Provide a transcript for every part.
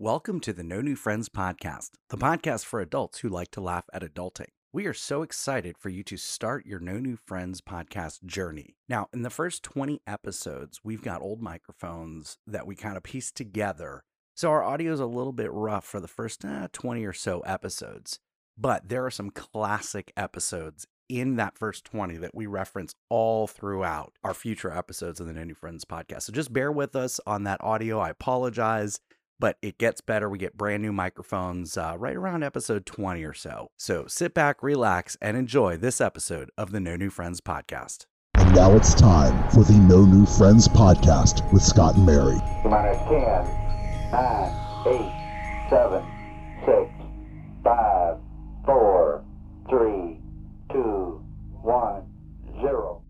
Welcome to the No New Friends Podcast, the podcast for adults who like to laugh at adulting. We are so excited for you to start your No New Friends Podcast journey. Now, in the first 20 episodes, we've got old microphones that we kind of pieced together. So our audio is a little bit rough for the first 20 or so episodes. But there are some classic episodes in that first 20 that we reference all throughout our future episodes of the No New Friends Podcast. So just bear with us on that audio. I apologize. But it gets better. We get brand new microphones right around episode 20 or so. So sit back, relax, and enjoy this episode of the No New Friends Podcast. And now it's time for the No New Friends Podcast with Scott and Mary. Minus 10, 9, 8, 7, 6, 5, 4, 3, 2, 1, 0.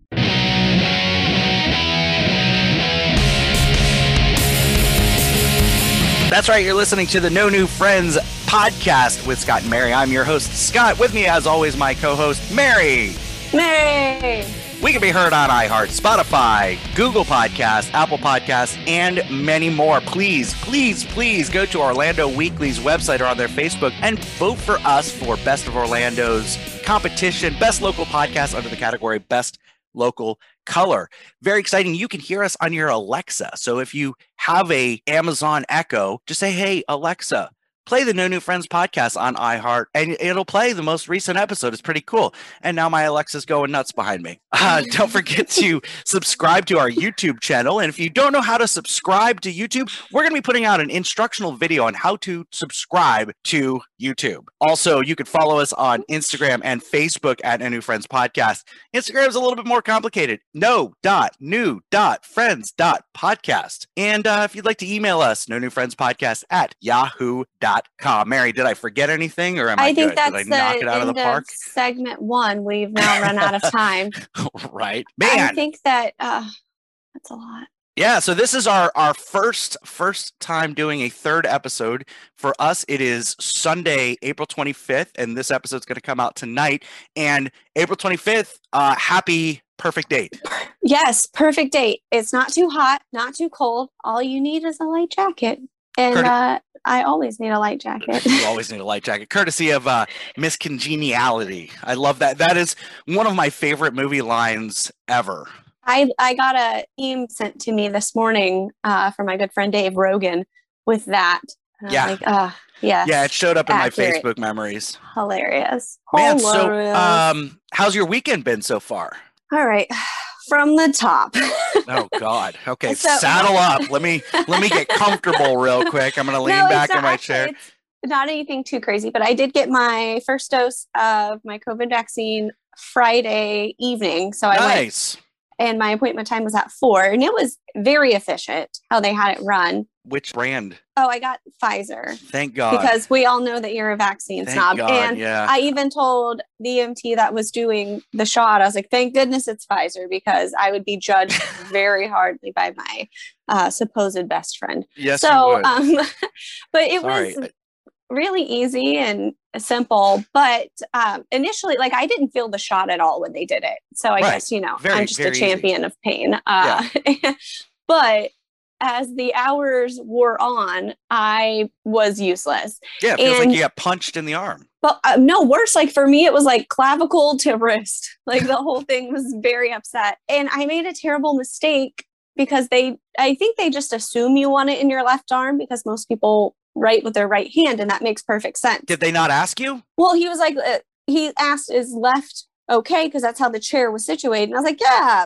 That's right, you're listening to the No New Friends Podcast with Scott and Mary. I'm your host, Scott. With me, as always, my co-host, Mary. Mary! We can be heard on iHeart, Spotify, Google Podcasts, Apple Podcasts, and many more. Please, please, please go to Orlando Weekly's website or on their Facebook and vote for us for Best of Orlando's competition, Best Local Podcast under the category Best Local Color. Very exciting. You can hear us on your Alexa. So if you have a Amazon Echo, just say, hey, Alexa, play the No New Friends Podcast on iHeart, and it'll play the most recent episode. It's pretty cool. And now my Alexa's going nuts behind me. Don't forget to subscribe to our YouTube channel. And if you don't know how to subscribe to YouTube, we're going to be putting out an instructional video on how to subscribe to YouTube. Also, you can follow us on Instagram and Facebook at No New Friends Podcast. Instagram is a little bit more complicated. no.new.friends.podcast. And if you'd like to email us, nonewfriendspodcast@yahoo.com. Mary, did I forget anything, or am I good? That's did I knock it out of the park? Segment one. We've now run out of time. Right, man. I think that that's a lot. Yeah. So this is our first time doing a third episode. For us, it is Sunday, April 25th, and this episode's going to come out tonight. And April 25th, happy perfect date. Yes, perfect date. It's not too hot, not too cold. All you need is a light jacket. And I always need a light jacket. You always need a light jacket. Courtesy of Miss Congeniality. I love that. That is one of my favorite movie lines ever. I got a theme sent to me this morning from my good friend Dave Rogan with that. And yeah. Yeah, it showed up in my Facebook memories. Hilarious. Man, hilarious. So how's your weekend been so far? All right. From the top. Oh God. Okay. So, saddle up. Let me get comfortable real quick. I'm going to lean back in my chair. It's not anything too crazy, but I did get my first dose of my COVID vaccine Friday evening. So I went, and my appointment time was at 4:00, and it was very efficient how they had it run. Which brand? Oh, I got Pfizer. Thank God. Because we all know that you're a vaccine snob. God, and yeah. I even told the EMT that was doing the shot, I was like, thank goodness it's Pfizer, because I would be judged very hardly by my supposed best friend. Yes, so, you would. But it was really easy and simple. But initially, like, I didn't feel the shot at all when they did it. So I guess, I'm just a champion of pain. But as the hours wore on, I was useless. Yeah, it feels like you got punched in the arm. But no, worse, like for me, it was like clavicle to wrist. Like the whole thing was very upset. And I made a terrible mistake because I think they just assume you want it in your left arm because most people write with their right hand, and that makes perfect sense. Did they not ask you? Well, he was like, he asked, is left okay? Because that's how the chair was situated. And I was like, yeah,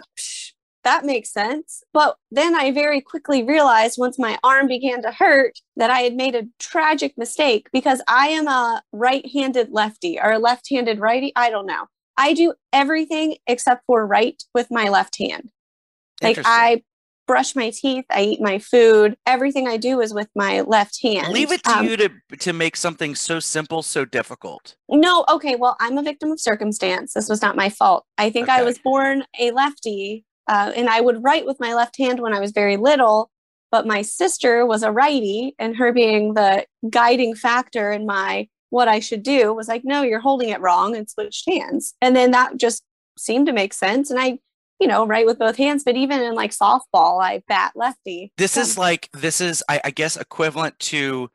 that makes sense. But then I very quickly realized once my arm began to hurt that I had made a tragic mistake because I am a right-handed lefty or a left-handed righty. I don't know. I do everything except for right with my left hand. Like I brush my teeth, I eat my food. Everything I do is with my left hand. Leave it to you to make something so simple so difficult. No, okay. Well, I'm a victim of circumstance. This was not my fault. I think I was born a lefty. And I would write with my left hand when I was very little, but my sister was a righty, and her being the guiding factor in what I should do was like, no, you're holding it wrong, and switched hands. And then that just seemed to make sense. And I, write with both hands, but even in like softball, I bat lefty. This is I guess equivalent to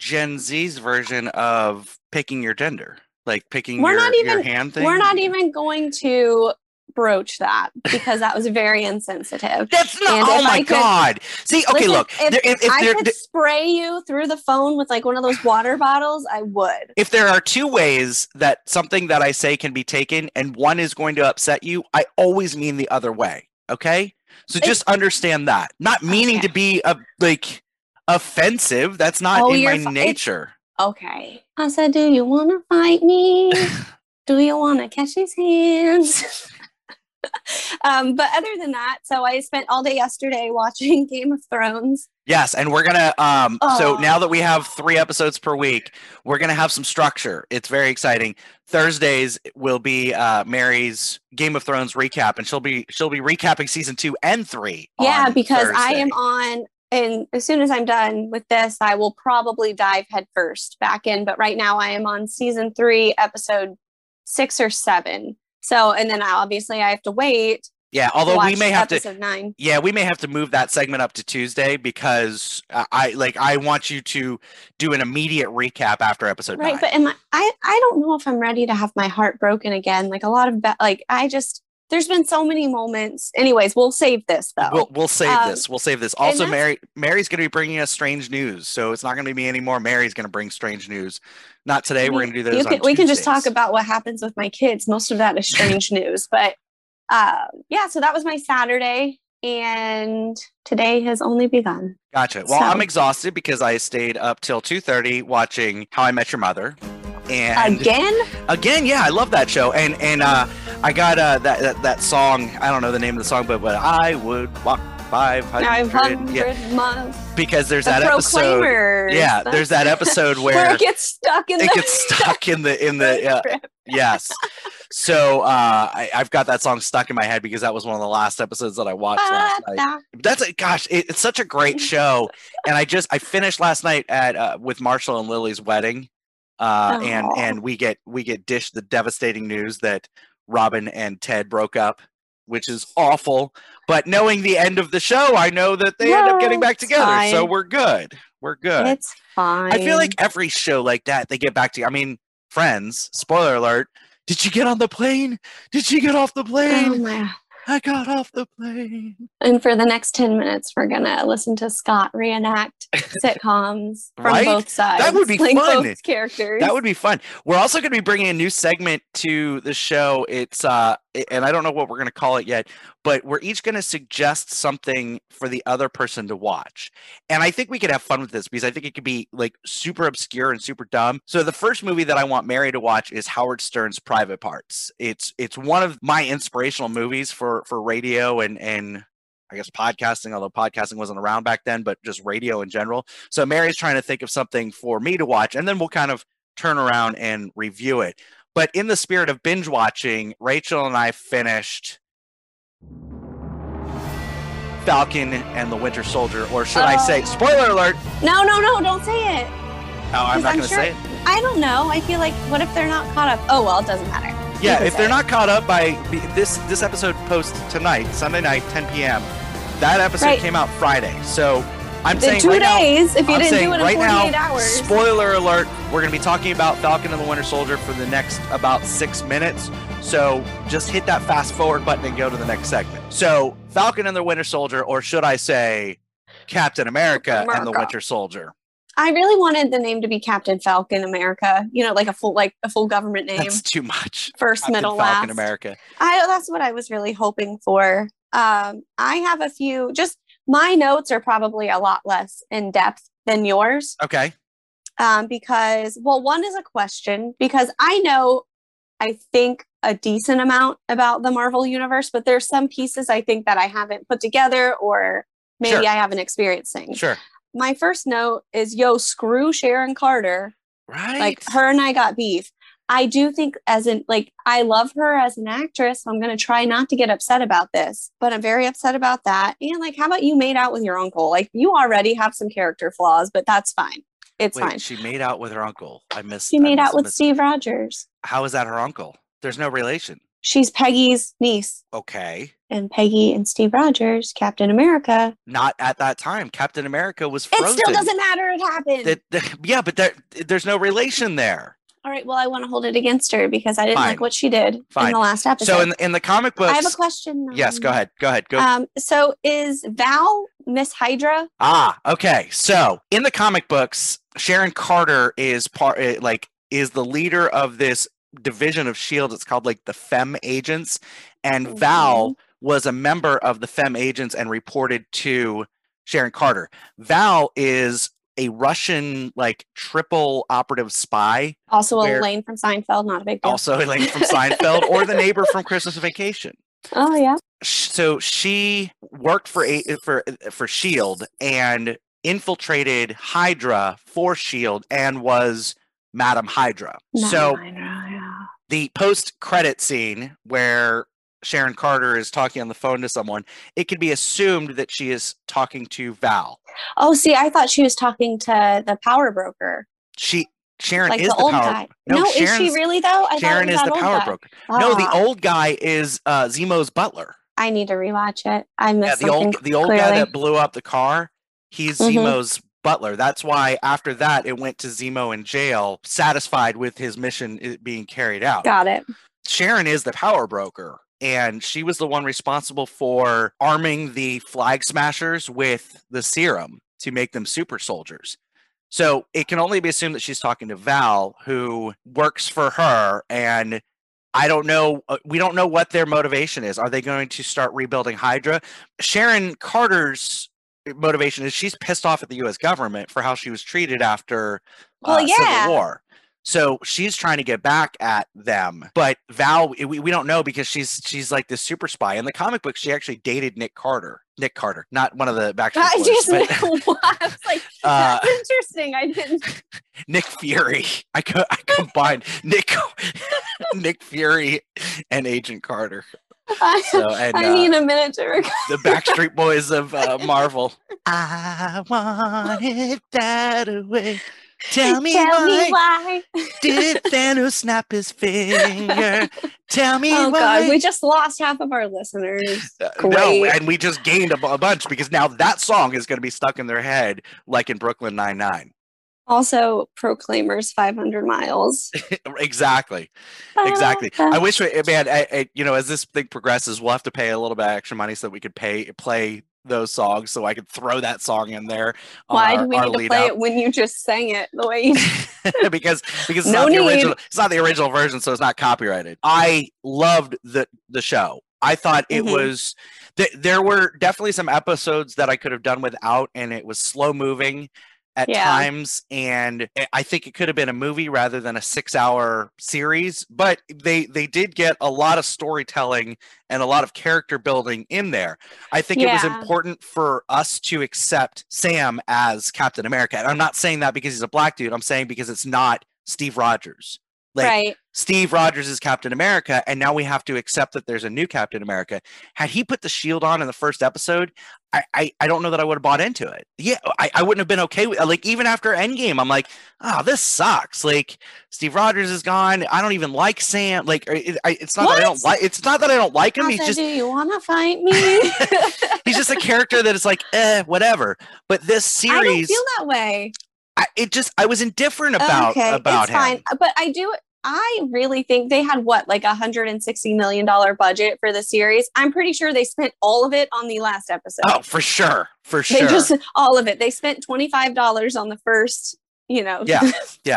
Gen Z's version of picking your gender, like picking your hand thing. We're not even going to broach that because that was very insensitive. That's not. Oh my God. See, okay, look. If I could spray you through the phone with like one of those water bottles, I would. If there are two ways that something that I say can be taken and one is going to upset you, I always mean the other way. Okay? So just understand that. Not meaning to be like offensive. That's not in my nature. Okay. I said, do you want to fight me? Do you want to catch his hands? But other than that, so I spent all day yesterday watching Game of Thrones. Yes, and we're gonna so now that we have 3 episodes per week, we're gonna have some structure. It's very exciting. Thursdays will be Mary's Game of Thrones recap, and she'll be recapping season 2 and 3. Yeah, because Thursday. I am on, and as soon as I'm done with this, I will probably dive headfirst back in. But right now, I am on season 3, episode 6 or 7. So, and then obviously I have to wait. Yeah, although we may have to. 9. Yeah, we may have to move that segment up to Tuesday because I want you to do an immediate recap after episode 9. Right, but I don't know if I'm ready to have my heart broken again. Like a lot of there's been so many moments. Anyways, we'll save this though. We'll save this. We'll save this. Also, Mary's going to be bringing us strange news, so it's not going to be any more. Mary's going to bring strange news. Not today. We're going to do those. We can just talk about what happens with my kids. Most of that is strange news, but yeah. So that was my Saturday, and today has only begun. Gotcha. Well, so. I'm exhausted because I stayed up till 2:30 watching How I Met Your Mother. And again, yeah, I love that show. And I got that song. I don't know the name of the song, but I would walk 500 miles. Because there's that episode. Yeah, there's that episode where it gets stuck in. Yes. So I've got that song stuck in my head because that was one of the last episodes that I watched last night. It's such a great show, and I finished last night at with Marshall and Lily's wedding. And we get dished the devastating news that Robin and Ted broke up, which is awful. But knowing the end of the show, I know that they end up getting back together. Fine. So we're good. We're good. It's fine. I feel like every show like that, they get back to. I mean, Friends. Spoiler alert. Did she get on the plane? Did she get off the plane? Oh my! I got off the plane. And for the next 10 minutes, we're going to listen to Scott reenact sitcoms from both sides. That would be fun. Both characters. That would be fun. We're also going to be bringing a new segment to the show. It's, and I don't know what we're going to call it yet, but we're each going to suggest something for the other person to watch. And I think we could have fun with this because I think it could be like super obscure and super dumb. So the first movie that I want Mary to watch is Howard Stern's Private Parts. It's one of my inspirational movies for radio and I guess podcasting, although podcasting wasn't around back then, but just radio in general. So Mary's trying to think of something for me to watch, and then we'll kind of turn around and review it. But in the spirit of binge watching, Rachel and I finished Falcon and the Winter Soldier, or should I say, spoiler alert. No, don't say it. Oh, I'm not going to say it? I don't know. I feel like, what if they're not caught up? Oh, well, it doesn't matter. Yeah, if they're not caught up by this episode posts tonight, Sunday night, 10 p.m., that episode came out Friday. So I'm saying right now, if you didn't do it in 48 hours. Spoiler alert, we're going to be talking about Falcon and the Winter Soldier for the next about 6 minutes. So just hit that fast forward button and go to the next segment. So Falcon and the Winter Soldier, or should I say Captain America and the Winter Soldier. I really wanted the name to be Captain Falcon America, you know, like a full government name. That's too much. First, Captain middle, Falcon last. America. That's what I was really hoping for. I have a few. Just my notes are probably a lot less in depth than yours. Okay. Because one is a question because I know, I think a decent amount about the Marvel universe, but there's some pieces I think that I haven't put together or maybe I haven't experienced things. Sure. My first note is, yo, screw Sharon Carter. Right. Like, her and I got beef. I do think I love her as an actress. So I'm going to try not to get upset about this, but I'm very upset about that. And how about you made out with your uncle? Like, you already have some character flaws, but that's fine. Wait, fine. She made out with her uncle. She made out with Steve Rogers. How is that her uncle? There's no relation. She's Peggy's niece. Okay. And Peggy and Steve Rogers, Captain America. Not at that time. Captain America was frozen. It still doesn't matter. It happened. Yeah, but there's no relation there. All right. Well, I want to hold it against her because I didn't like what she did in the last episode. So in the comic books. I have a question. Yes, go ahead. Go. So is Val Miss Hydra? Ah, okay. So in the comic books, Sharon Carter is the leader of this division of SHIELD. It's called like the Femme Agents, and mm-hmm. Val was a member of the Femme Agents and reported to Sharon Carter. Val is a Russian, like, triple operative spy. Also Elaine from Seinfeld, not a big deal. Also Elaine from Seinfeld, or the neighbor from Christmas Vacation. Oh, yeah. So she worked for SHIELD and infiltrated Hydra for SHIELD and was Madam Hydra. The post-credit scene where Sharon Carter is talking on the phone to someone, it could be assumed that she is talking to Val. Oh, see, I thought she was talking to the power broker. Sharon like is the power broker. No, is she really, though? Sharon is the power broker. No, the old guy is Zemo's butler. I need to rewatch it. I missed something. The old guy that blew up the car, he's mm-hmm. Zemo's butler. That's why after that, it went to Zemo in jail, satisfied with his mission being carried out. Got it. Sharon is the power broker. And she was the one responsible for arming the flag smashers with the serum to make them super soldiers. So it can only be assumed that she's talking to Val, who works for her. And I don't know. We don't know what their motivation is. Are they going to start rebuilding Hydra? Sharon Carter's motivation is she's pissed off at the U.S. government for how she was treated after Civil War. So she's trying to get back at them, but Val, we don't know because she's like this super spy. In the comic book, she actually dated Nick Carter, not one of the Backstreet Boys. I was like, that's interesting. I didn't. Nick Fury. I combined Nick Fury and Agent Carter. I need a minute to recover. The Backstreet Boys of Marvel. I want it that way. Tell me why. Did Thanos snap his finger? Tell me why. Oh, God. We just lost half of our listeners. Great. No, and we just gained a bunch because now that song is going to be stuck in their head like in Brooklyn Nine-Nine. Also, Proclaimers 500 Miles. Exactly. I wish, as this thing progresses, we'll have to pay a little bit of extra money so that we could play those songs so I could throw that song in there. Why do we need to play it when you just sang it the way you because it's not the original. It's not the original version, so it's not copyrighted. I loved the show. I thought it mm-hmm. was there were definitely some episodes that I could have done without, and it was slow moving at times, and I think it could have been a movie rather than a 6-hour series, but they did get a lot of storytelling and a lot of character building in there. I think it was important for us to accept Sam as Captain America. And I'm not saying that because he's a black dude. I'm saying because it's not Steve Rogers. Like, Steve Rogers is Captain America, and now we have to accept that there's a new Captain America. Had he put the shield on in the first episode, I don't know that I would have bought into it. Yeah, I wouldn't have been okay with, like, even after Endgame, I'm like, this sucks. Like, Steve Rogers is gone. I don't even like Sam. Like, it's not that I don't like him. He's just, do you want to fight me? He's just a character that is like, whatever. But this series, I don't feel that way. I was indifferent about him. Fine. But I really think they had like $160 million budget for the series. I'm pretty sure they spent all of it on the last episode. Oh, for sure. All of it. They spent $25 on the first,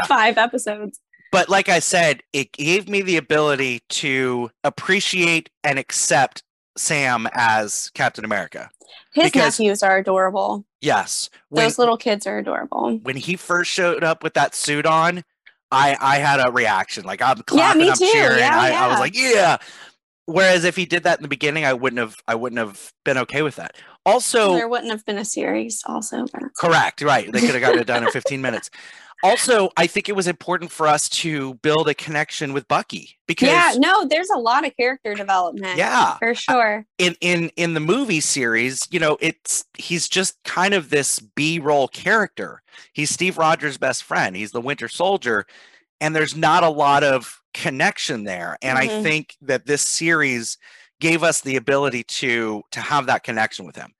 five episodes. But like I said, it gave me the ability to appreciate and accept Sam as Captain America. Because nephews are adorable. Yes. Those little kids are adorable. When he first showed up with that suit on, I had a reaction. Like, I'm clapping, I'm cheering. Yeah, I was like, yeah. Whereas if he did that in the beginning, I wouldn't have been okay with that. Also, there wouldn't have been a series also. But... Correct. Right. They could have gotten it done in 15 minutes. Also, I think it was important for us to build a connection with Bucky because there's a lot of character development. Yeah, for sure. In the movie series, he's just kind of this B-roll character. He's Steve Rogers' best friend. He's the Winter Soldier, and there's not a lot of connection there. And mm-hmm. I think that this series gave us the ability to have that connection with him.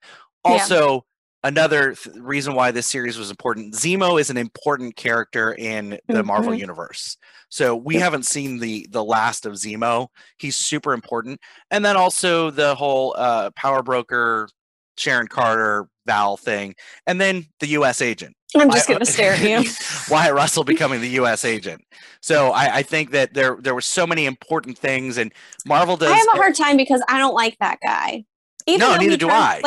Also, yeah. Another reason why this series was important, Zemo is an important character in the mm-hmm. Marvel Universe. So we haven't seen the last of Zemo. He's super important. And then also the whole power broker, Sharon Carter, Val thing. And then the U.S. agent. I'm just going to stare at you. Wyatt Russell becoming the U.S. agent. So I think that there were so many important things. And Marvel does... I have a hard time because I don't like that guy. Neither do I.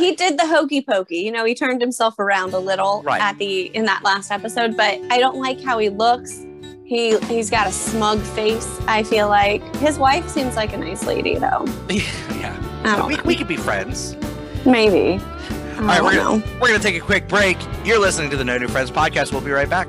He did the hokey pokey, you know, he turned himself around a little in that last episode, but I don't like how he looks. He's got a smug face, I feel like. His wife seems like a nice lady, though. Yeah. We could be friends. Maybe. All right, we're going to take a quick break. You're listening to the No New Friends podcast. We'll be right back.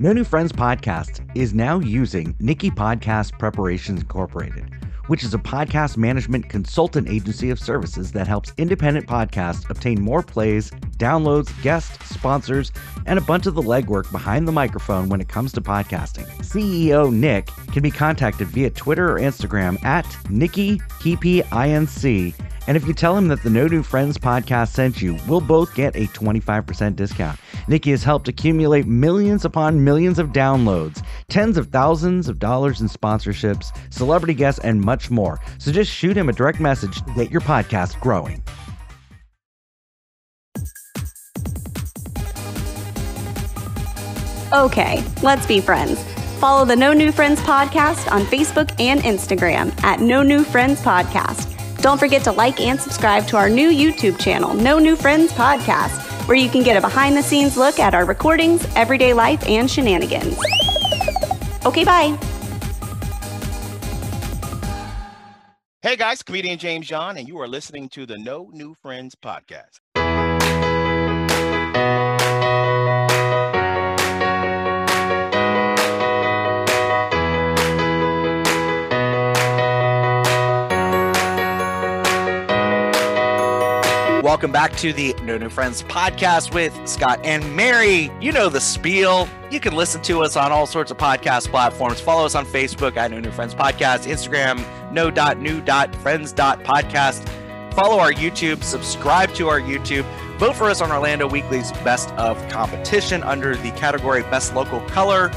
No New Friends Podcast is now using Nikki Podcast Preparations Incorporated, which is a podcast management consultant agency of services that helps independent podcasts obtain more plays, downloads, guests, sponsors, and a bunch of the legwork behind the microphone when it comes to podcasting. CEO Nick can be contacted via Twitter or Instagram at Nikki P-P-I-N-C. And if you tell him that the No New Friends podcast sent you, we'll both get a 25% discount. Nikki has helped accumulate millions upon millions of downloads, tens of thousands of dollars in sponsorships, celebrity guests, and much more. So just shoot him a direct message to get your podcast growing. Okay, let's be friends. Follow the No New Friends podcast on Facebook and Instagram at No New Friends Podcast. Don't forget to like and subscribe to our new YouTube channel, No New Friends Podcast, where you can get a behind-the-scenes look at our recordings, everyday life, and shenanigans. Okay, bye. Hey, guys, comedian James John, and you are listening to the No New Friends Podcast. Welcome back to the No New Friends podcast with Scott and Mary. You know the spiel. You can listen to us on all sorts of podcast platforms. Follow us on Facebook at No New Friends Podcast, Instagram, no.new.friends.podcast. Follow our YouTube, subscribe to our YouTube, vote for us on Orlando Weekly's Best of Competition under the category Best Local Color.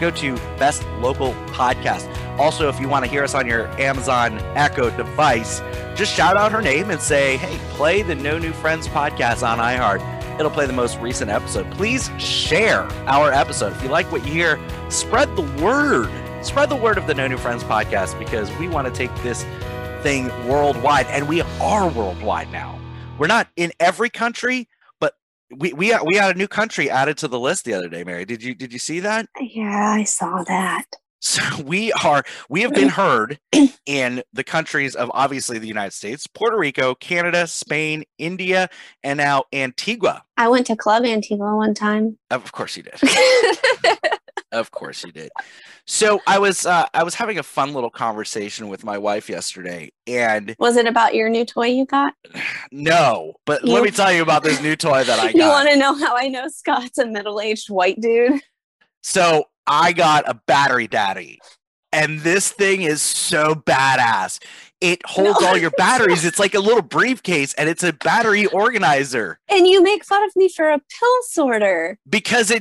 Go to Best Local Podcast. Also, if you want to hear us on your Amazon Echo device, just shout out her name and say, hey, play the No New Friends podcast on iHeart. It'll play the most recent episode. Please share our episode. If you like what you hear, spread the word. Spread the word of the No New Friends podcast, because we want to take this thing worldwide. And we are worldwide now. We're not in every country. We had a new country added to the list the other day, Mary. Did you see that? Yeah, I saw that. So we have been heard in the countries of, obviously, the United States, Puerto Rico, Canada, Spain, India, and now Antigua. I went to Club Antigua one time. Of course you did. Of course you did. So I was having a fun little conversation with my wife yesterday, and was it about your new toy you got? No, but let me tell you about this new toy that I got. You want to know how I know Scott's a middle-aged white dude? So I got a battery daddy, and this thing is so badass. It holds all your batteries. It's like a little briefcase, and it's a battery organizer. And you make fun of me for a pill sorter. Because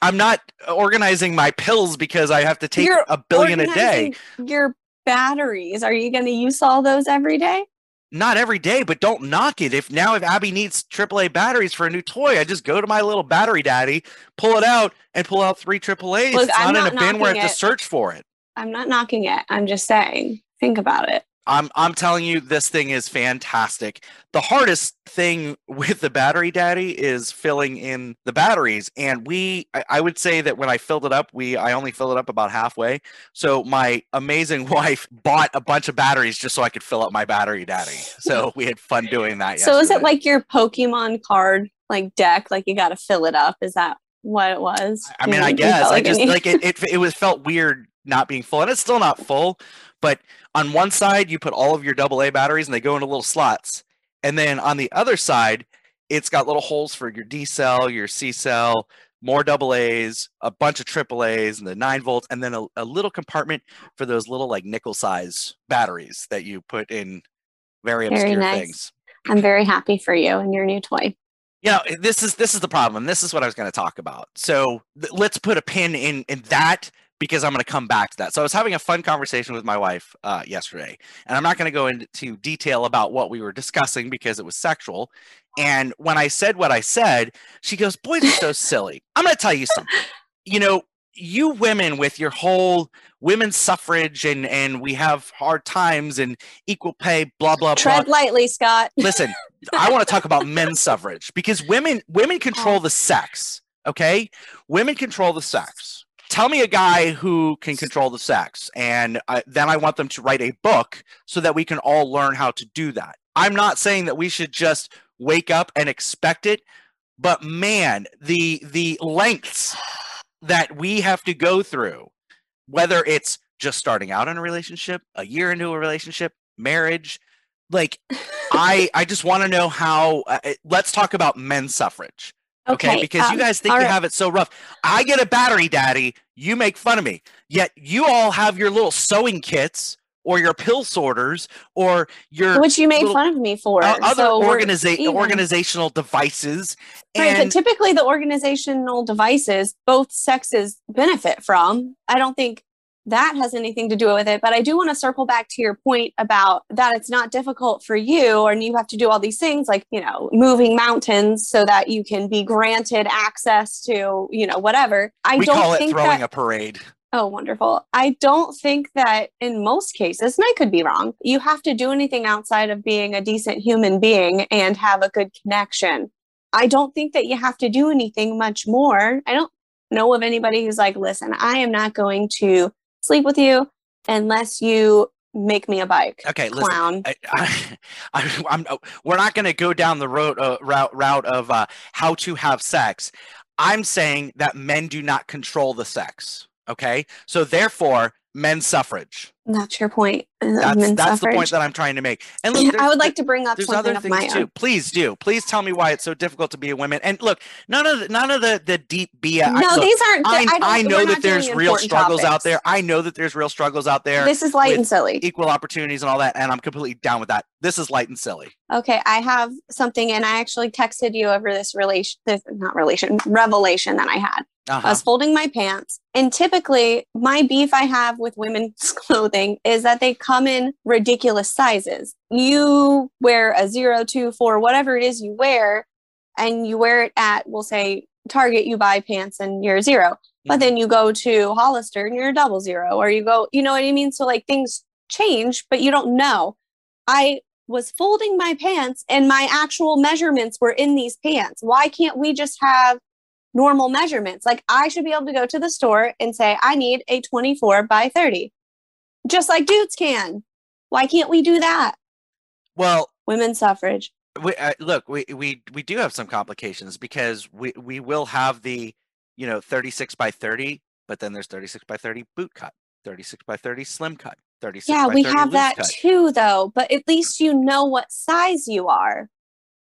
I'm not organizing my pills because I have to take a billion a day. Your batteries. Are you going to use all those every day? Not every day, but don't knock it. If Abby needs AAA batteries for a new toy, I just go to my little battery daddy, pull it out, and pull out 3 AAAs. Look, it's not in a bin where I have to search for it. I'm not knocking it. I'm just saying, think about it. I'm telling you, this thing is fantastic. The hardest thing with the battery daddy is filling in the batteries. And I would say that when I filled it up, I only filled it up about halfway. So my amazing wife bought a bunch of batteries just so I could fill up my battery daddy. So we had fun doing that yesterday. So is it like your Pokemon card, like deck, like you got to fill it up? Is that what it was? I mean, I guess. I just, like, it felt weird not being full, and it's still not full, but on one side you put all of your AA batteries and they go into little slots, and then on the other side it's got little holes for your D cell, your C cell, more AA's, a bunch of AAA's, and the 9 volts, and then a little compartment for those little like nickel size batteries that you put in very obscure nice. Things. I'm very happy for you and your new toy. You know, this is the problem. This is what I was going to talk about. So let's put a pin in that, because I'm going to come back to that. So I was having a fun conversation with my wife yesterday, and I'm not going to go into detail about what we were discussing because it was sexual. And when I said what I said, she goes, boys are so silly. I'm going to tell you something. You know, you women with your whole women's suffrage and we have hard times and equal pay, blah, blah, blah. Tread lightly, Scott. Listen, I want to talk about men's suffrage, because women control the sex, okay? Women control the sex. Tell me a guy who can control the sex, and then I want them to write a book so that we can all learn how to do that. I'm not saying that we should just wake up and expect it, but man, the lengths that we have to go through, whether it's just starting out in a relationship, a year into a relationship, marriage, like I just want to know how. Let's talk about men's suffrage. Okay, because you guys think you have it so rough. I get a battery daddy, you make fun of me. Yet you all have your little sewing kits or your pill sorters or your... Which you made fun of me for. Other organizational devices. Right, but typically the organizational devices both sexes benefit from. I don't think that has anything to do with it. But I do want to circle back to your point about that it's not difficult for you, and you have to do all these things like, you know, moving mountains so that you can be granted access to, you know, whatever. We call it throwing a parade. Oh, wonderful. I don't think that in most cases, and I could be wrong, you have to do anything outside of being a decent human being and have a good connection. I don't think that you have to do anything much more. I don't know of anybody who's like, listen, I am not going to sleep with you unless you make me a bike. Okay, clown. Listen, we're not going to go down the route of how to have sex. I'm saying that men do not control the sex. Okay, so therefore, men's suffrage. That's your point. That's the point that I'm trying to make. And look, I would like to bring up something other things of my own. Please do. Please tell me why it's so difficult to be a woman. And look, none of the deep BS. No, these aren't. I know that there's real struggles out there. I know that there's real struggles out there. This is light and silly. Equal opportunities and all that, and I'm completely down with that. This is light and silly. Okay, I have something, and I actually texted you over this revelation that I had. Uh-huh. I was folding my pants, and typically my beef I have with women's clothing is that they come in ridiculous sizes. You wear a 0, 2, 4, whatever it is you wear, and you wear it at, we'll say, Target, you buy pants and you're a 0. Mm-hmm. But then you go to Hollister and you're a 00, or you go, you know what I mean? So like things change, but you don't know. I was folding my pants and my actual measurements were in these pants. Why can't we just have normal measurements? Like I should be able to go to the store and say, I need a 24 by 30, just like dudes can. Why can't we do that? Well, women's suffrage. We do have some complications, because we will have the, you know, 36 by 30, but then there's 36 by 30 boot cut, 36 by 30 slim cut, 36. Yeah, we have that too, though. But at least you know what size you are.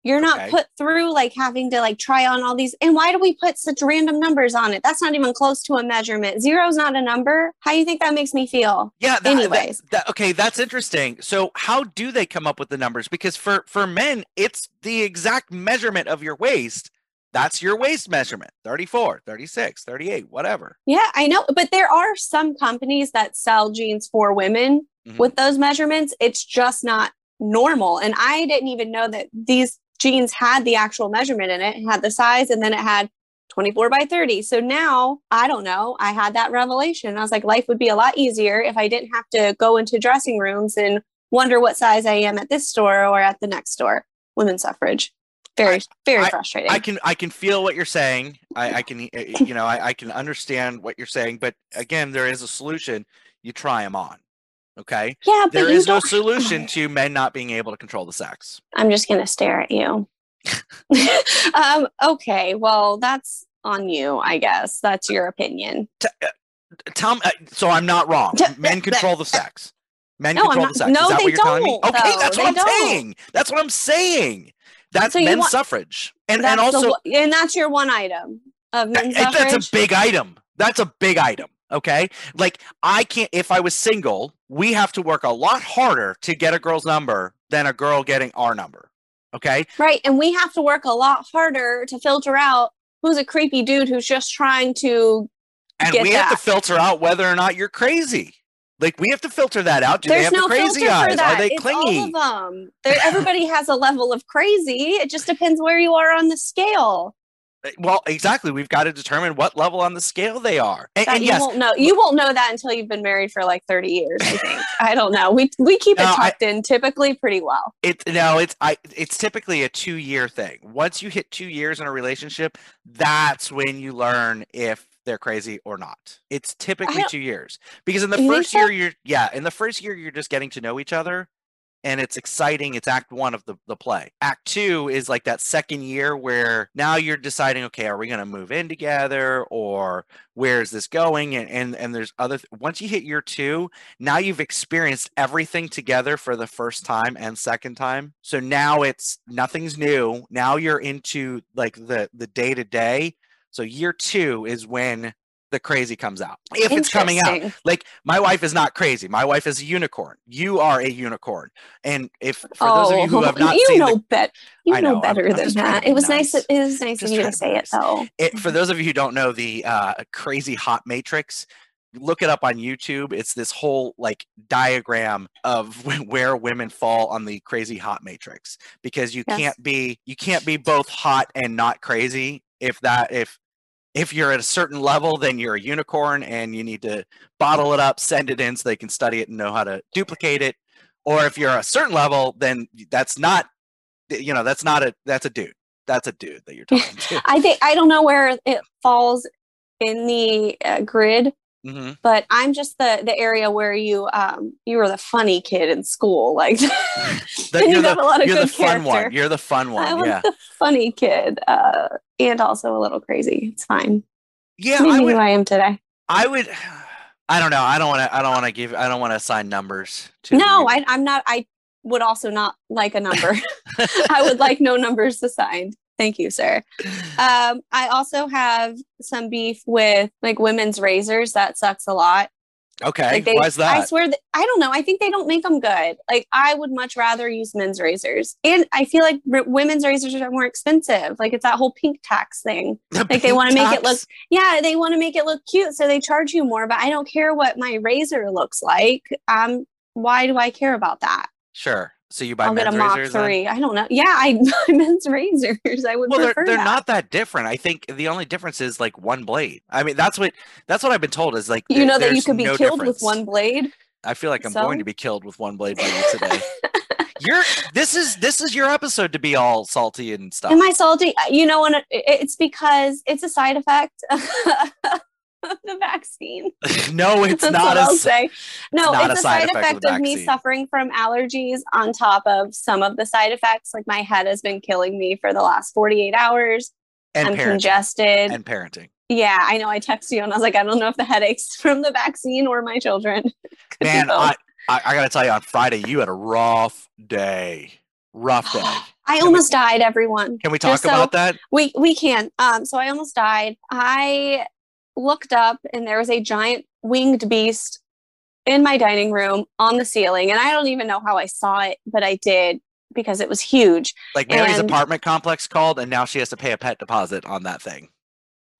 You're not put through like having to like try on all these. And why do we put such random numbers on it? That's not even close to a measurement. 0 is not a number. How do you think that makes me feel? Yeah. Anyways. Okay. That's interesting. So how do they come up with the numbers? Because for men, it's the exact measurement of your waist. That's your waist measurement. 34, 36, 38, whatever. Yeah, I know. But there are some companies that sell jeans for women with those measurements. It's just not normal. And I didn't even know that these jeans had the actual measurement in it, had the size, and then it had 24 by 30. So now, I don't know, I had that revelation. I was like, life would be a lot easier if I didn't have to go into dressing rooms and wonder what size I am at this store or at the next store. Women's suffrage. Very frustrating. I can feel what you're saying. I can understand what you're saying. But again, there is a solution. You try them on. Okay. Yeah, but there is no solution to men not being able to control the sex. I'm just going to stare at you. Okay. Well, that's on you, I guess. That's your opinion. tell me, so I'm not wrong. Men control the sex. Men control the sex. No, is that what you're telling me? Okay, though. That's what I'm saying. That's what I'm saying. That's so men's suffrage. And also, and that's your one item of men's suffrage. That's a big item. That's a big item. Okay. Like, I can't, if I was single, we have to work a lot harder to get a girl's number than a girl getting our number. Okay. Right. And we have to work a lot harder to filter out who's a creepy dude who's just trying to. And we have to filter out whether or not you're crazy. Like, we have to filter that out. Do they have the crazy eyes? Are they clingy? It's all of them. Everybody has a level of crazy. It just depends where you are on the scale. Well, exactly. We've got to determine what level on the scale they are. And you won't know. You won't know that until you've been married for like 30 years, I think. I don't know. We keep it tucked in typically pretty well. It's typically a 2-year thing. Once you hit 2 years in a relationship, that's when you learn if they're crazy or not. It's typically 2 years, because in the first year you're just getting to know each other. And it's exciting. It's act one of the play. Act two is like that second year where now you're deciding, okay, are we going to move in together, or where is this going? And there's other, once you hit year two, now you've experienced everything together for the first time and second time. So now nothing's new. Now you're into like the day to day. So year two is when the crazy comes out. If it's coming out. Like, my wife is not crazy. My wife is a unicorn. You are a unicorn. And if those of you who have not seen you know better than that. It was nice of you to say it though. For those of you who don't know the crazy hot matrix, look it up on YouTube. It's this whole like diagram of where women fall on the crazy hot matrix, because you can't be both hot and not crazy. If you're at a certain level, then you're a unicorn and you need to bottle it up, send it in so they can study it and know how to duplicate it. Or if you're a certain level, then that's a dude. That's a dude that you're talking to. I don't know where it falls in the grid, mm-hmm. but I'm just the area where you were the funny kid in school. Like, you're the fun one. You're the fun one. I was the funny kid. And also a little crazy. It's fine. Yeah, who I am today. I don't know. I don't want to assign numbers to. No, you. I'm not. I would also not like a number. I would like no numbers assigned. Thank you, sir. I also have some beef with like women's razors. That sucks a lot. Okay, like why is that? I swear that I don't know. I think they don't make them good. Like, I would much rather use men's razors, and I feel like women's razors are more expensive. Like, it's that whole pink tax thing. They want to make it look, they want to make it look cute, so they charge you more. But I don't care what my razor looks like. Why do I care about that? Sure. So you buy men's razors? I'll get a Mach 3. I don't know. Yeah, I buy men's razors. I would prefer they're not that different. I think the only difference is like one blade. I mean, that's what I've been told is like, you know, that you could be killed with one blade. I feel like I'm going to be killed with one blade by you today. This is your episode to be all salty and stuff. Am I salty? You know, and it's because it's a side effect. The vaccine. No, it's that's not. What I'll say. No, it's a side effect of me suffering from allergies on top of some of the side effects. Like, my head has been killing me for the last 48 hours. And I'm congested. And parenting. Yeah, I know. I texted you and I was like, I don't know if the headaches from the vaccine or my children. Man, I got to tell you, on Friday, you had a rough day. I almost died, everyone. Can we talk about that? We can. So I almost died. I looked up and there was a giant winged beast in my dining room on the ceiling, and I don't even know how I saw it, but I did, because it was huge. Like, Mary's apartment complex called, and now she has to pay a pet deposit on that thing.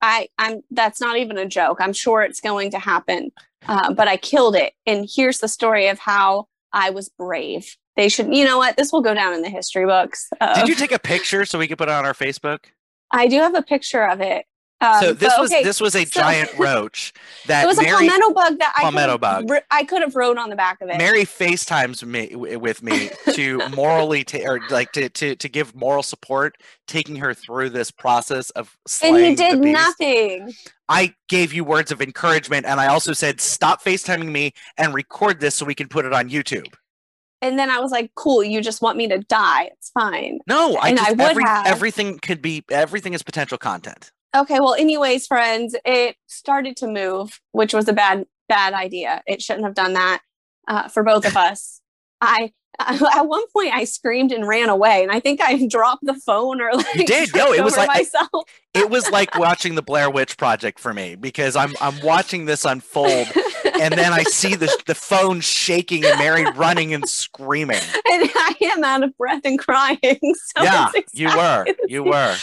I'm that's not even a joke. I'm sure it's going to happen, but I killed it. And here's the story of how I was brave. They should, you know what, this will go down in the history books. Did you take a picture so we could put it on our Facebook? I do have a picture of it. So this was a giant roach that it was a palmetto bug that I could have rode on the back of it. Mary FaceTimes me with me to to give moral support, taking her through this process of slaying the beast. And you did nothing. I gave you words of encouragement, and I also said, "Stop FaceTiming me and record this so we can put it on YouTube." And then I was like, cool, you just want me to die. It's fine. No, everything is potential content. Okay, well, anyways, friends, it started to move, which was a bad idea. It shouldn't have done that for both of us. At one point, I screamed and ran away, and I think I dropped the phone or like. You did? No, it was like myself. It was like watching the Blair Witch Project for me, because I'm watching this unfold, and then I see the phone shaking and Mary running and screaming. And I am out of breath and crying. So yeah, exactly you were.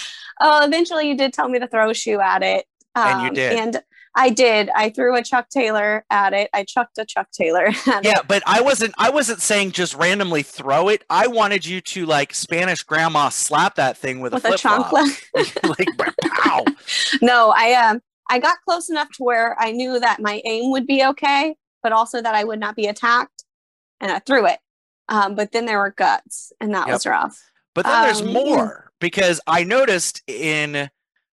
Eventually, you did tell me to throw a shoe at it, and you did. And I did. I threw a Chuck Taylor at it. I chucked a Chuck Taylor at it. Yeah, but I wasn't saying just randomly throw it. I wanted you to, like Spanish grandma, slap that thing with a chancla. Like, pow. No, I got close enough to where I knew that my aim would be okay, but also that I would not be attacked, and I threw it. But then there were guts, and that was rough. But then there's more, because I noticed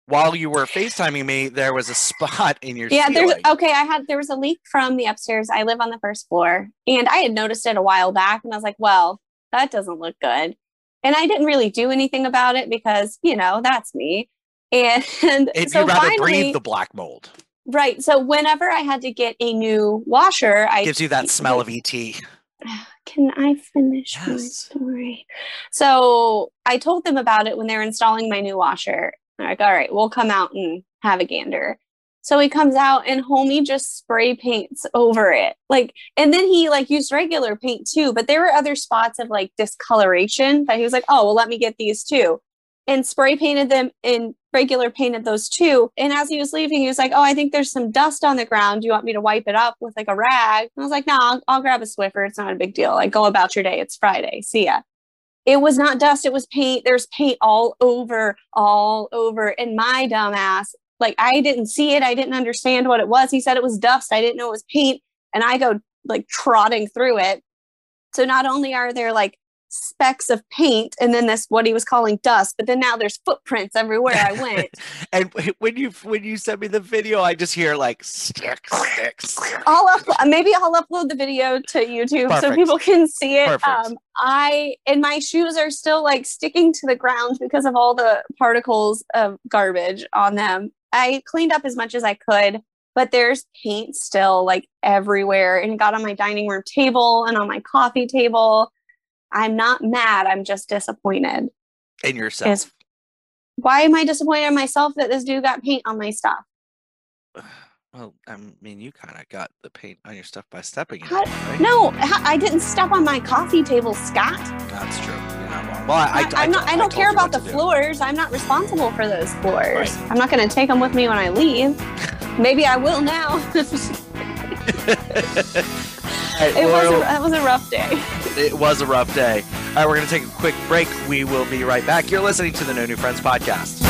while you were FaceTiming me, there was a spot in your ceiling. There was a leak from the upstairs. I live on the first floor, and I had noticed it a while back, and I was like, well, that doesn't look good. And I didn't really do anything about it because, that's me. And so you'd rather breathe the black mold. Right. So whenever I had to get a new washer, gives you that smell of E.T. Can I finish my story? So I told them about it when they were installing my new washer. They're like, all right, we'll come out and have a gander. So he comes out, and homie just spray paints over it. And then he used regular paint too, but there were other spots of discoloration that he was like, oh, well, let me get these too. And spray painted them and regular painted those too. And as he was leaving, he was like, oh, I think there's some dust on the ground. Do you want me to wipe it up with a rag? And I was like, no, I'll grab a Swiffer. It's not a big deal. Go about your day. It's Friday. See ya. It was not dust. It was paint. There's paint all over. And my dumb ass, I didn't see it. I didn't understand what it was. He said it was dust. I didn't know it was paint. And I go trotting through it. So not only are there specks of paint, and then this what he was calling dust, but then now there's footprints everywhere I went. And when you sent me the video, I just hear sticks. I'll upload the video to YouTube. Perfect. So people can see it. Perfect. My shoes are still sticking to the ground because of all the particles of garbage on them. I cleaned up as much as I could, but there's paint still everywhere, and it got on my dining room table and on my coffee table. I'm not mad. I'm just disappointed. In yourself. Why am I disappointed in myself that this dude got paint on my stuff? Well, you kind of got the paint on your stuff by stepping in it, right? No, I didn't step on my coffee table, Scott. That's true. You're not wrong. Well, I don't care about the floors. I'm not responsible for those floors. Right. I'm not going to take them with me when I leave. Maybe I will now. Right, that was a rough day. It was a rough day. All right, we're going to take a quick break. We will be right back. You're listening to the No New Friends Podcast.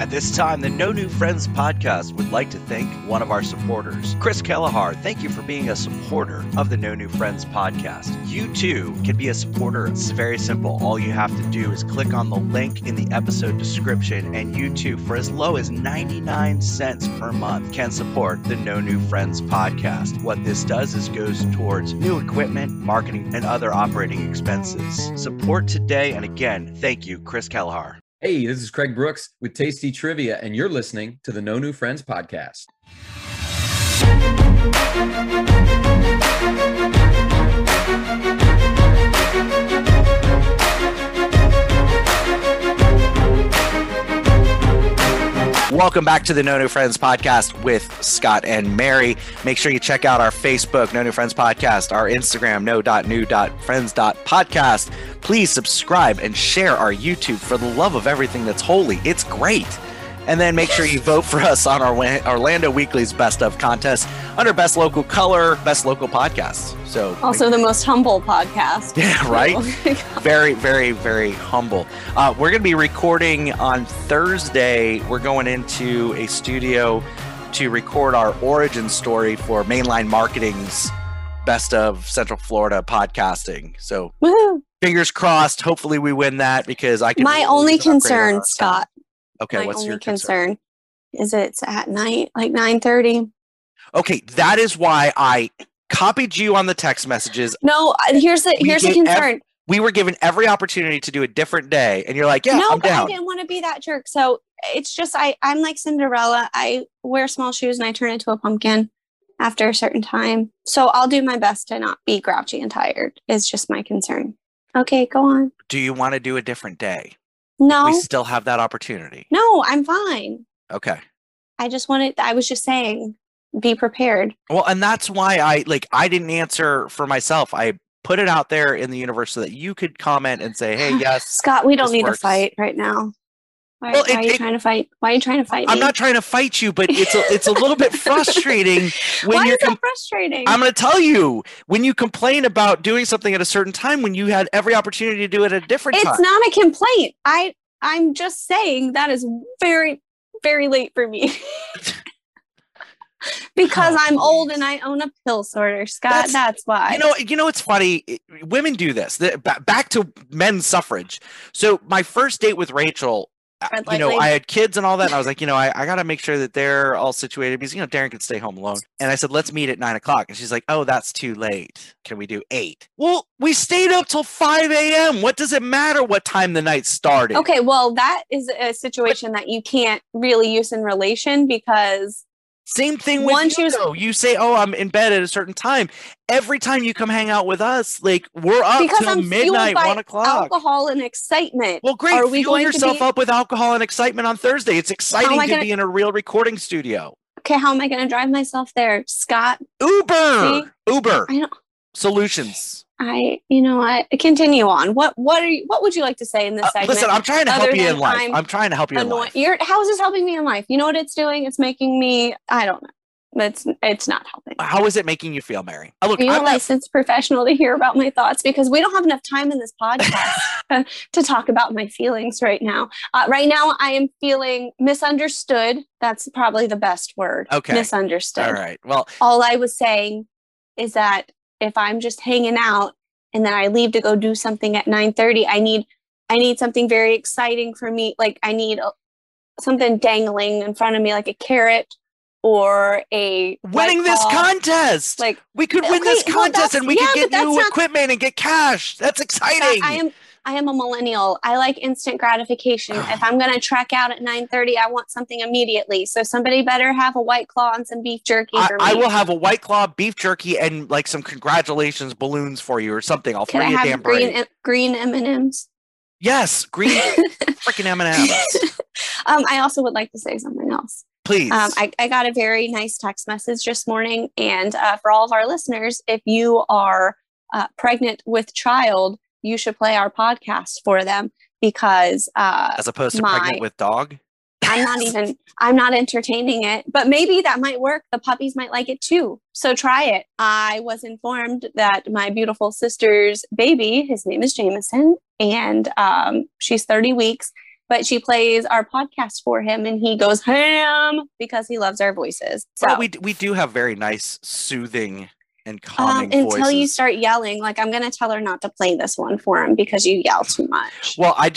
At this time, the No New Friends Podcast would like to thank one of our supporters. Chris Kelleher, thank you for being a supporter of the No New Friends Podcast. You too can be a supporter. It's very simple. All you have to do is click on the link in the episode description, and you too, for as low as 99 cents per month, can support the No New Friends Podcast. What this does is goes towards new equipment, marketing, and other operating expenses. Support today, and again, thank you, Chris Kelleher. Hey, this is Craig Brooks with Tasty Trivia, and you're listening to the No New Friends Podcast. Welcome back to the No New Friends Podcast with Scott and Mary. Make sure you check out our Facebook, No New Friends Podcast, our Instagram, no.new.friends.podcast. Please subscribe and share our YouTube for the love of everything that's holy. It's great. And then make sure you vote for us on our Orlando Weekly's Best Of contest under Best Local Color, Best Local Podcasts. So also the most humble podcast. Yeah, right? Very, very, very humble. We're going to be recording on Thursday. We're going into a studio to record our origin story for Mainline Marketing's Best Of Central Florida podcasting. So woo-hoo. Fingers crossed. Hopefully we win that, because I can. My only concern, Scott. Okay, my what's your concern? Is it's at night, 9:30. Okay, that is why I copied you on the text messages. No, here's the concern. We were given every opportunity to do a different day, and you're like, yeah, I'm down. No, I didn't want to be that jerk. So it's just, I'm like Cinderella. I wear small shoes and I turn into a pumpkin after a certain time. So I'll do my best to not be grouchy and tired is just my concern. Okay, go on. Do you want to do a different day? No. We still have that opportunity. No, I'm fine. Okay. I was just saying, be prepared. Well, and that's why I didn't answer for myself. I put it out there in the universe so that you could comment and say, hey, yes. Scott, we don't need to fight right now. Why are you trying to fight me? I'm not trying to fight you, but it's a little bit frustrating. Why is it frustrating? I'm going to tell you. When you complain about doing something at a certain time when you had every opportunity to do it at a different time. It's not a complaint. I'm just saying that is very, very late for me. Because I'm old and I own a pill sorter, Scott. That's why. You know, it's funny. Women do this. Back to men's suffrage. So my first date with Rachel, I had kids and all that. And I was like, I got to make sure that they're all situated because, Darren could stay home alone. And I said, let's meet at 9:00. And she's like, oh, that's too late. Can we do 8? Well, we stayed up till 5 a.m. What does it matter what time the night started? Okay. Well, that is a situation that you can't really use in relation because. Same thing with you say, oh, I'm in bed at a certain time. Every time you come hang out with us, we're up till midnight, 1:00. Alcohol and excitement. Well, great. Fuel yourself up with alcohol and excitement on Thursday. It's exciting to be in a real recording studio. Okay, how am I going to drive myself there, Scott? Uber. Solutions. I continue on. What would you like to say in this segment? Listen, I'm trying to help you in life. I'm trying to help you in life. How is this helping me in life? You know what it's doing? It's making me, I don't know. It's not helping. How is it making you feel, Mary? Look, I'm a licensed professional to hear about my thoughts because we don't have enough time in this podcast to talk about my feelings right now. Right now, I am feeling misunderstood. That's probably the best word. Okay. Misunderstood. All right. Well, all I was saying is that if I'm just hanging out and then I leave to go do something at 9:30, I need something very exciting for me. I need something dangling in front of me, like a carrot or a winning this contest. We could win this contest and we could get new equipment and get cash. That's exciting. I am a millennial. I like instant gratification. If I'm going to trek out at 9:30, I want something immediately. So somebody better have a White Claw and some beef jerky for me. I will have a White Claw, beef jerky, and some congratulations balloons for you or something. I'll throw you a damn brain. Green M&Ms? Yes, green freaking M&Ms. I also would like to say something else. Please. I got a very nice text message this morning. And for all of our listeners, if you are pregnant with child, you should play our podcast for them because as opposed to pregnant with dog. I'm not entertaining it, but maybe that might work. The puppies might like it too. So try it. I was informed that my beautiful sister's baby, his name is Jameson, and she's 30 weeks, but she plays our podcast for him and he goes ham because he loves our voices. So well, we do have very nice, soothing and calming until voices. You start yelling. I'm going to tell her not to play this one for him because you yell too much. Well, I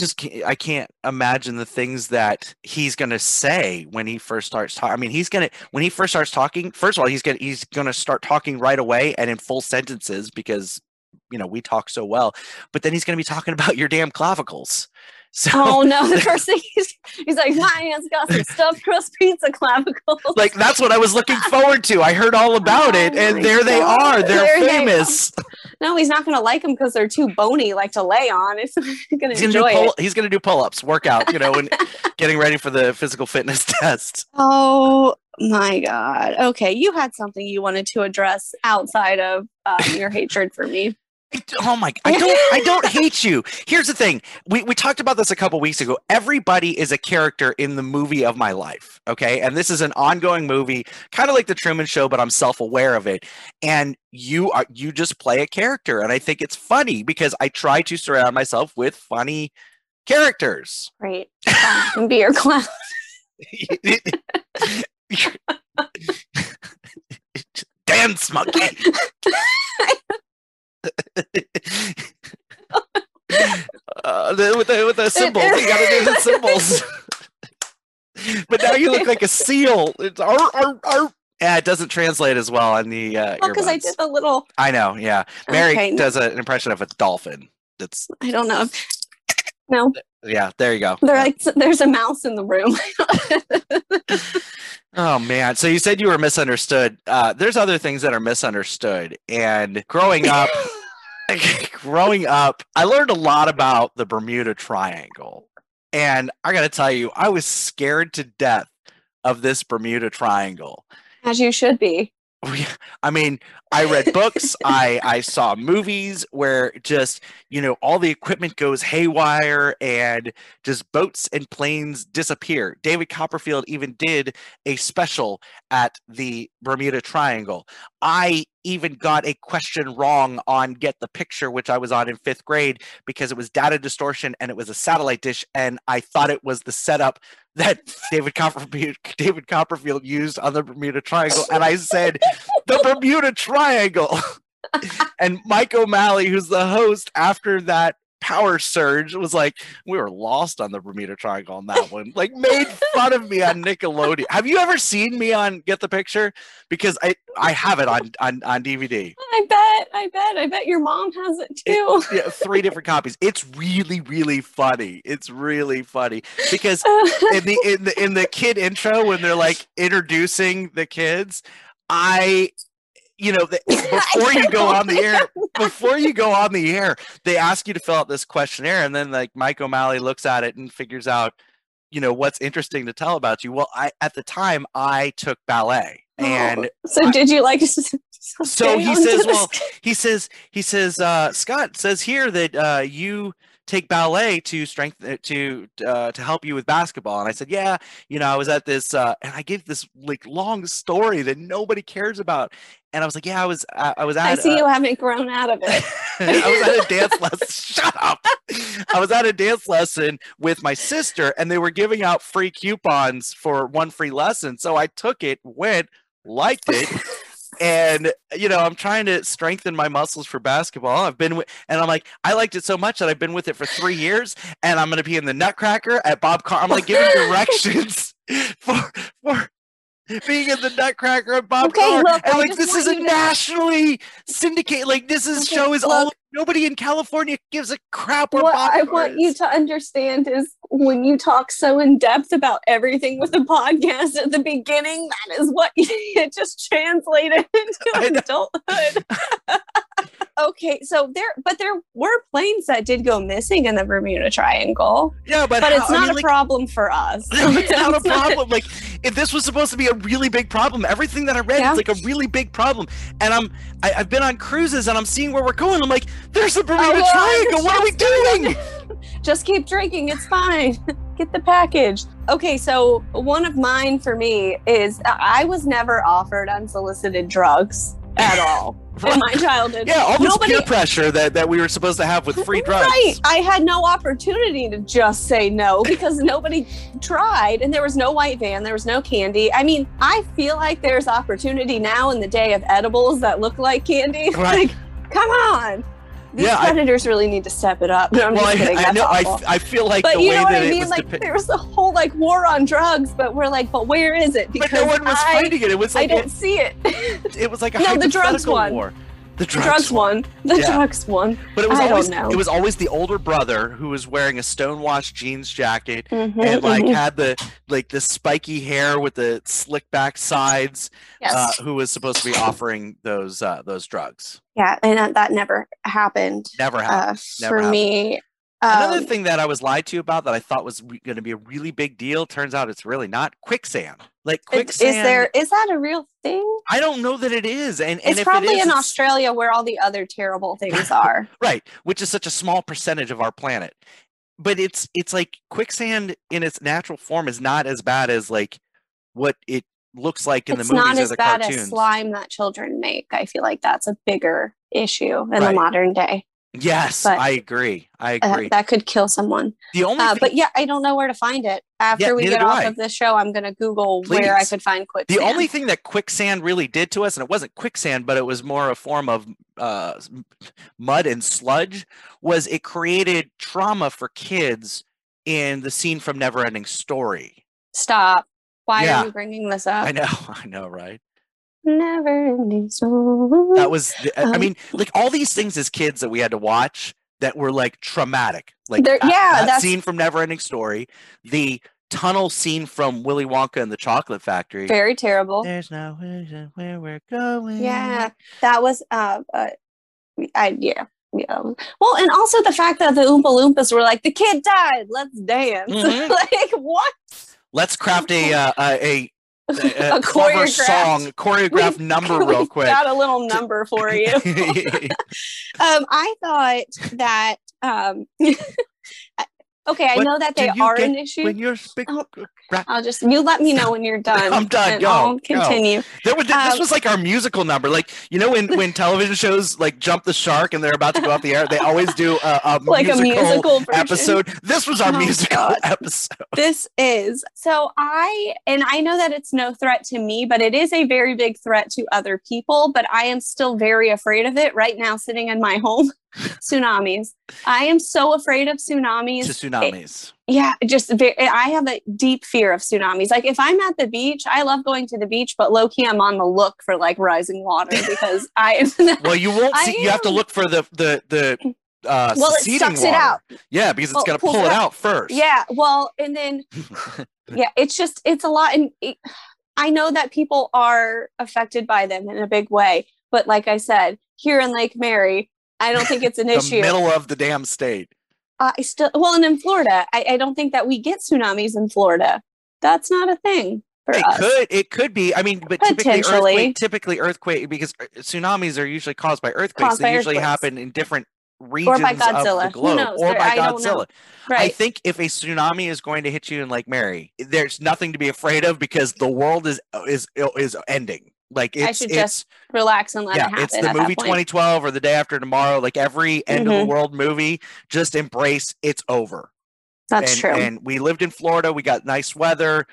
can't imagine the things that he's going to say when he first starts talking. I mean, when he first starts talking, first of all, he's going to start talking right away and in full sentences because, we talk so well, but then he's going to be talking about your damn clavicles. So, oh no, the first thing he's like, my aunt's got some stuffed crust pizza clavicles. That's what I was looking forward to. I heard all about it and there God. They are. They're famous. No, he's not going to like them because they're too bony to lay on. He's going to do pull-ups, workout, and getting ready for the physical fitness test. Oh my God. Okay. You had something you wanted to address outside of your hatred for me. Oh my, I don't hate you. Here's the thing. We talked about this a couple weeks ago. Everybody is a character in the movie of my life. Okay. And this is an ongoing movie, kind of like the Truman Show, but I'm self-aware of it. And you just play a character. And I think it's funny because I try to surround myself with funny characters. Right. And be your clown. Dance monkey. With the symbols, you gotta do the symbols. But now you look like a seal. It's ar, ar, ar. Yeah, it doesn't translate as well on the earbuds. Because I did a little. I know, yeah. Mary does an impression of a dolphin. That's. I don't know. No. Yeah, there you go. They're like, there's a mouse in the room. Oh, man. So you said you were misunderstood. There's other things that are misunderstood. And growing up, I learned a lot about the Bermuda Triangle. And I got to tell you, I was scared to death of this Bermuda Triangle. As you should be. I mean, I read books, I saw movies where just, you know, all the equipment goes haywire and just boats and planes disappear. David Copperfield even did a special at the Bermuda Triangle. I even got a question wrong on Get the Picture, which I was on in 5th grade, because it was data distortion and it was a satellite dish, and I thought it was the setup that David Copperfield used on the Bermuda Triangle, and I said the Bermuda Triangle. And Mike O'Malley, who's the host, after that power surge, was like, "We were lost on the Bermuda Triangle on that one." Like, made fun of me on Nickelodeon. Have you ever seen me on Get the Picture? Because I have it on DVD. I bet your mom has it too. Yeah, 3 different copies. It's really, really funny. It's really funny because in the kid intro, when they're like introducing the kids, you know, before you go on the air, they ask you to fill out this questionnaire, and then like Mike O'Malley looks at it and figures out, you know, what's interesting to tell about you. Well, at the time I took ballet, and so did you like? So he says, well, he says, Scott says here that you take ballet to help you with basketball. And I said, yeah, you know, I was at this, and I gave this like long story that nobody cares about. And I was like, yeah, I haven't grown out of it. I was at a dance lesson. Shut up. I was at a dance lesson with my sister, and they were giving out free coupons for 1 free lesson. So I took it, went, liked it. And, you know, I'm trying to strengthen my muscles for basketball. And I'm like, I liked it so much that I've been with it for 3 years, and I'm going to be in the Nutcracker at Bob Carr. I'm like giving directions for being in the Nutcracker at Bob Carr. Look, and like, this is a nationally syndicated, like this is show is all, nobody in California gives a crap. What I want you to understand is when you talk so in depth about everything with the podcast at the beginning, that is what it just translated into adulthood. Okay, so there were planes that did go missing in the Bermuda Triangle. Yeah, but it's not a problem for us. It's not a problem. Like, if this was supposed to be a really big problem, everything that I read is like a really big problem. And I've been on cruises and I'm seeing where we're going. I'm like, there's the Bermuda Triangle. What are we doing? Just keep drinking. It's fine. Get the package. Okay, so one of mine for me is I was never offered unsolicited drugs at all. In my childhood. Yeah, all this peer pressure that we were supposed to have with free drugs. Right. I had no opportunity to just say no because nobody tried, and there was no white van, there was no candy. I mean, I feel like there's opportunity now in the day of edibles that look like candy. Right. Like, come on. These predators really need to step it up. No, I'm just kidding. That's awful. I feel like the way that it was depicted. But you know what I mean? Like, there was a whole, like, war on drugs, but we're like, but where is it? Because but no one was fighting it. It was like I don't see it. It was like a hypothetical war. The drugs won. But it was it was always the older brother who was wearing a stonewashed jeans jacket and like had the spiky hair with the slick back sides, who was supposed to be offering those drugs. Yeah, and that never happened. Never happened for me. Another thing that I was lied to about that I thought was going to be a really big deal, turns out it's really not. Quicksand. Like quicksand. Is that a real thing? I don't know that it is. And it's probably in Australia where all the other terrible things are. Right. Which is such a small percentage of our planet. But it's like quicksand in its natural form is not as bad as like what it looks like in the movies or the cartoons. It's not as bad as slime that children make. I feel like that's a bigger issue in the modern day. Yes, but, I agree. That could kill someone. The only but yeah, I don't know where to find it. After we get off of this show, I'm going to Google where I could find quicksand. The only thing that quicksand really did to us, and it wasn't quicksand, but it was more a form of mud and sludge, was it created trauma for kids in the scene from Neverending Story. Stop. Why are you bringing this up? I know, right? never ending story. That was, I mean, like all these things as kids that we had to watch that were like traumatic. Like that scene from Never Ending Story, the tunnel scene from Willy Wonka and the Chocolate Factory. Very terrible. There's no reason where we're going. Yeah, that was, yeah. Well, and also the fact that the Oompa Loompas were like, the kid died, let's dance. Mm-hmm. Like, what? Let's craft a cover song, choreographed number real quick. Got a little number for you. I thought that, okay, I know that they are an issue. When you're I'll just, you let me know when you're done. I'm done. And I'll continue. This was like our musical number. Like, you know, when television shows like jump the shark and they're about to go off the air, they always do a musical episode. This was our musical episode. This is. So I know that it's no threat to me, but it is a very big threat to other people, but I am still very afraid of it right now, sitting in my home. Tsunamis. I am so afraid of tsunamis. I have a deep fear of tsunamis. Like if I'm at the beach, I love going to the beach, but low key I'm on the look for like rising water because I am. Well, you won't see. You have to look for the well, it sucks water. It out. Yeah, because it's gonna pull it out first. Yeah. Well, and then it's a lot, and I know that people are affected by them in a big way, but like I said, here in Lake Mary, I don't think it's an issue. Middle of the damn state. And in Florida, I don't think that we get tsunamis in Florida. That's not a thing for us. It could be. I mean, but typically earthquake, because tsunamis are usually caused by earthquakes. Happen in different regions of the globe, or by Godzilla. Right. I think if a tsunami is going to hit you in Lake Mary, there's nothing to be afraid of because the world is ending. Like I should just relax and let it happen. It's the movie 2012 or The Day After Tomorrow. Like every end of the world movie, just embrace it's over. That's true. And we lived in Florida. We got nice weather.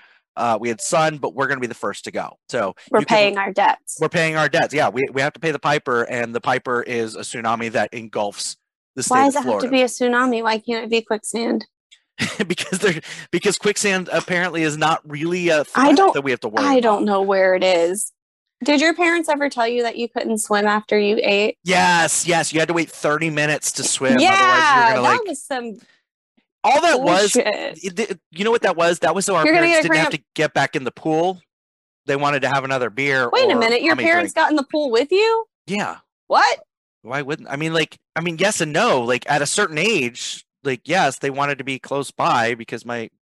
We had sun, but we're going to be the first to go. So we're paying our debts. We're paying our debts. Yeah, we have to pay the piper, and the piper is a tsunami that engulfs the state of Florida. Why does it have to be a tsunami? Why can't it be quicksand? because quicksand apparently is not really a threat that we have to worry about. I don't know where it is. Did your parents ever tell you that you couldn't swim after you ate? Yes. You had to wait 30 minutes to swim. Yeah, otherwise you were gonna, that was some all that bullshit. Was. You know what that was? That was so our parents didn't have to get back in the pool. They wanted to have another beer. Wait a minute, your parents got in the pool with you? Yeah. What? Why wouldn't? I mean, yes and no. Like at a certain age, like yes, they wanted to be close by because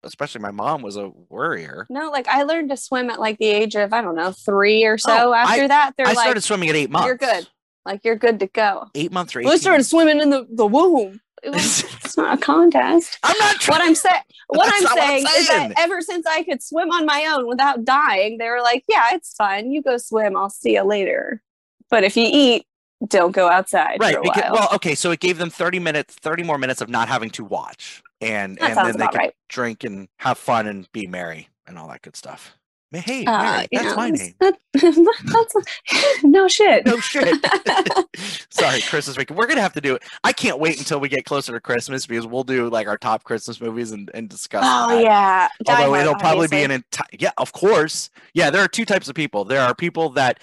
especially my mom was a worrier. No, like I learned to swim at like the age of, I don't know, 3 or so. I started swimming at 8 months. You're good. Like you're good to go. 8 months or 18. We started swimming in the womb. It's not a contest. I'm not trying. What I'm saying is that ever since I could swim on my own without dying, they were like, yeah, it's fine. You go swim. I'll see you later. But if you eat, don't go outside. Right. So it gave them 30 more minutes of not having to watch. And then they could drink and have fun and be merry and all that good stuff. Hey, Mary, that's my name. No shit. Sorry, Christmas week. We're going to have to do it. I can't wait until we get closer to Christmas because we'll do like our top Christmas movies and discuss that. Yeah. Although it'll probably be yeah, of course. Yeah, there are two types of people. There are people that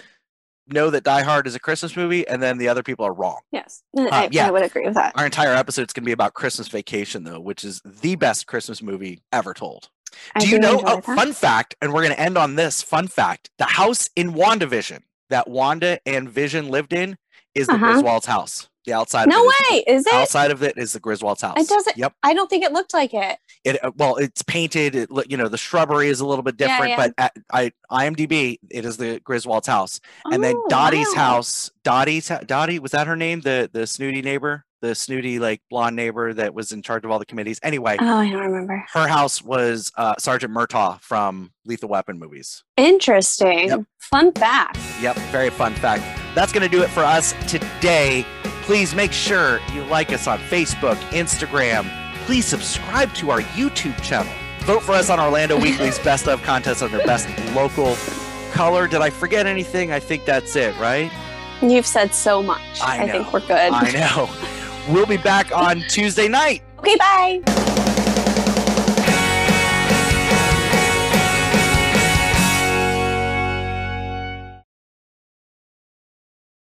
know that Die Hard is a Christmas movie, and then the other people are wrong. Yes, I would agree with that. Our entire episode is going to be about Christmas Vacation, though, which is the best Christmas movie ever told. Fun fact, and we're going to end on this fun fact, the house in WandaVision that Wanda and Vision lived in is the Griswold's house. The outside. No way, is it? Outside of it is the Griswold's house. It doesn't. Yep. I don't think it looked like it. It's painted. The shrubbery is a little bit different, but at IMDb, it is the Griswold's house. And then Dottie's house. Dottie was that her name? The snooty neighbor, the snooty like blonde neighbor that was in charge of all the committees. Anyway. Oh, I don't remember. Her house was Sergeant Murtaugh from Lethal Weapon movies. Interesting. Yep. Fun fact. Yep. Very fun fact. That's going to do it for us today. Please make sure you like us on Facebook, Instagram. Please subscribe to our YouTube channel. Vote for us on Orlando Weekly's Best Of Contest under Best Local Color. Did I forget anything? I think that's it, right? You've said so much. I think we're good. I know. We'll be back on Tuesday night. Okay, bye.